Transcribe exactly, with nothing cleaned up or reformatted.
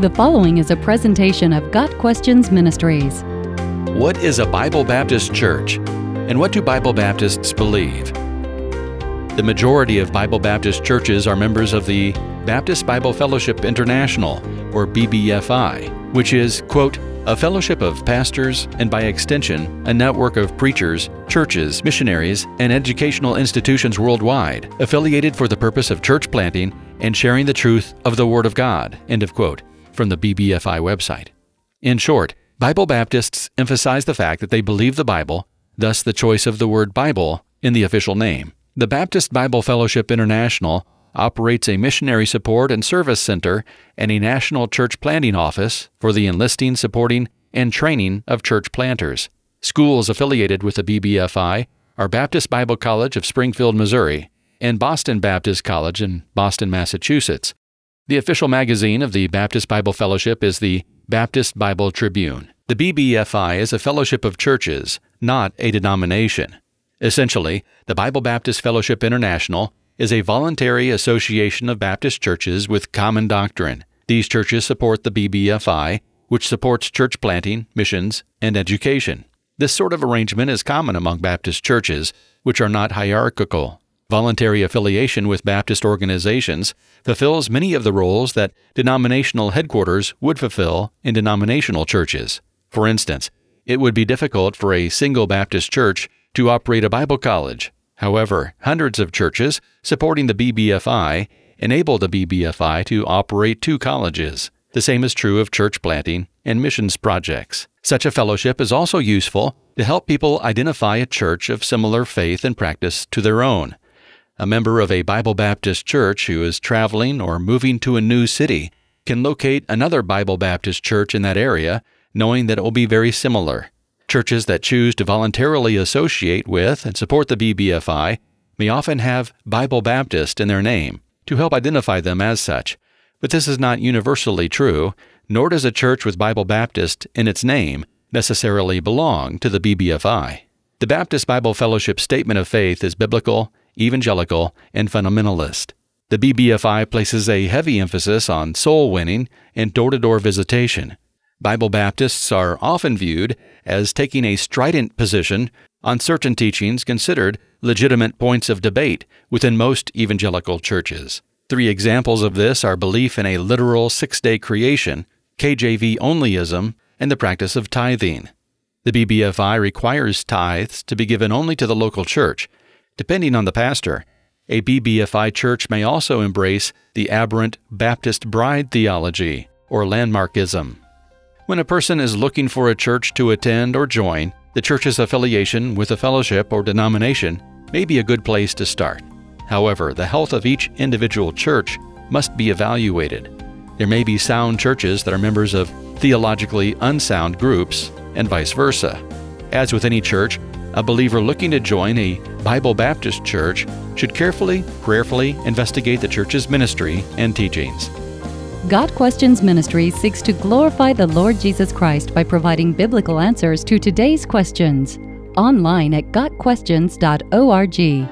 The following is a presentation of Got Questions Ministries. What is a Bible Baptist church, and what do Bible Baptists believe? The majority of Bible Baptist churches are members of the Baptist Bible Fellowship International, or B B F I, which is, quote, a fellowship of pastors and, by extension, a network of preachers, churches, missionaries, and educational institutions worldwide, affiliated for the purpose of church planting and sharing the truth of the Word of God, end of quote, from the B B F I website. In short, Bible Baptists emphasize the fact that they believe the Bible, thus the choice of the word Bible in the official name. The Baptist Bible Fellowship International operates a missionary support and service center and a national church planting office for the enlisting, supporting, and training of church planters. Schools affiliated with the B B F I are Baptist Bible College of Springfield, Missouri, and Boston Baptist College in Boston, Massachusetts. The official magazine of the Baptist Bible Fellowship is the Baptist Bible Tribune. The B B F I is a fellowship of churches, not a denomination. Essentially, the Bible Baptist Fellowship International is a voluntary association of Baptist churches with common doctrine. These churches support the B B F I, which supports church planting, missions, and education. This sort of arrangement is common among Baptist churches, which are not hierarchical. Voluntary affiliation with Baptist organizations fulfills many of the roles that denominational headquarters would fulfill in denominational churches. For instance, it would be difficult for a single Baptist church to operate a Bible college. However, hundreds of churches supporting the B B F I enable the B B F I to operate two colleges. The same is true of church planting and missions projects. Such a fellowship is also useful to help people identify a church of similar faith and practice to their own. A member of a Bible Baptist church who is traveling or moving to a new city can locate another Bible Baptist church in that area, knowing that it will be very similar. Churches that choose to voluntarily associate with and support the B B F I may often have Bible Baptist in their name to help identify them as such, but this is not universally true, nor does a church with Bible Baptist in its name necessarily belong to the B B F I. The Baptist Bible Fellowship statement of faith is biblical, evangelical, and fundamentalist. The B B F I places a heavy emphasis on soul winning and door-to-door visitation. Bible Baptists are often viewed as taking a strident position on certain teachings considered legitimate points of debate within most evangelical churches. Three examples of this are belief in a literal six-day creation, K J V onlyism, and the practice of tithing. The B B F I requires tithes to be given only to the local church. Depending on the pastor, a B B F I church may also embrace the aberrant Baptist bride theology, or landmarkism. When a person is looking for a church to attend or join, the church's affiliation with a fellowship or denomination may be a good place to start. However, the health of each individual church must be evaluated. There may be sound churches that are members of theologically unsound groups, and vice versa. As with any church, a believer looking to join a Bible Baptist church should carefully, prayerfully investigate the church's ministry and teachings. Got Questions Ministries seeks to glorify the Lord Jesus Christ by providing biblical answers to today's questions. Online at got questions dot org.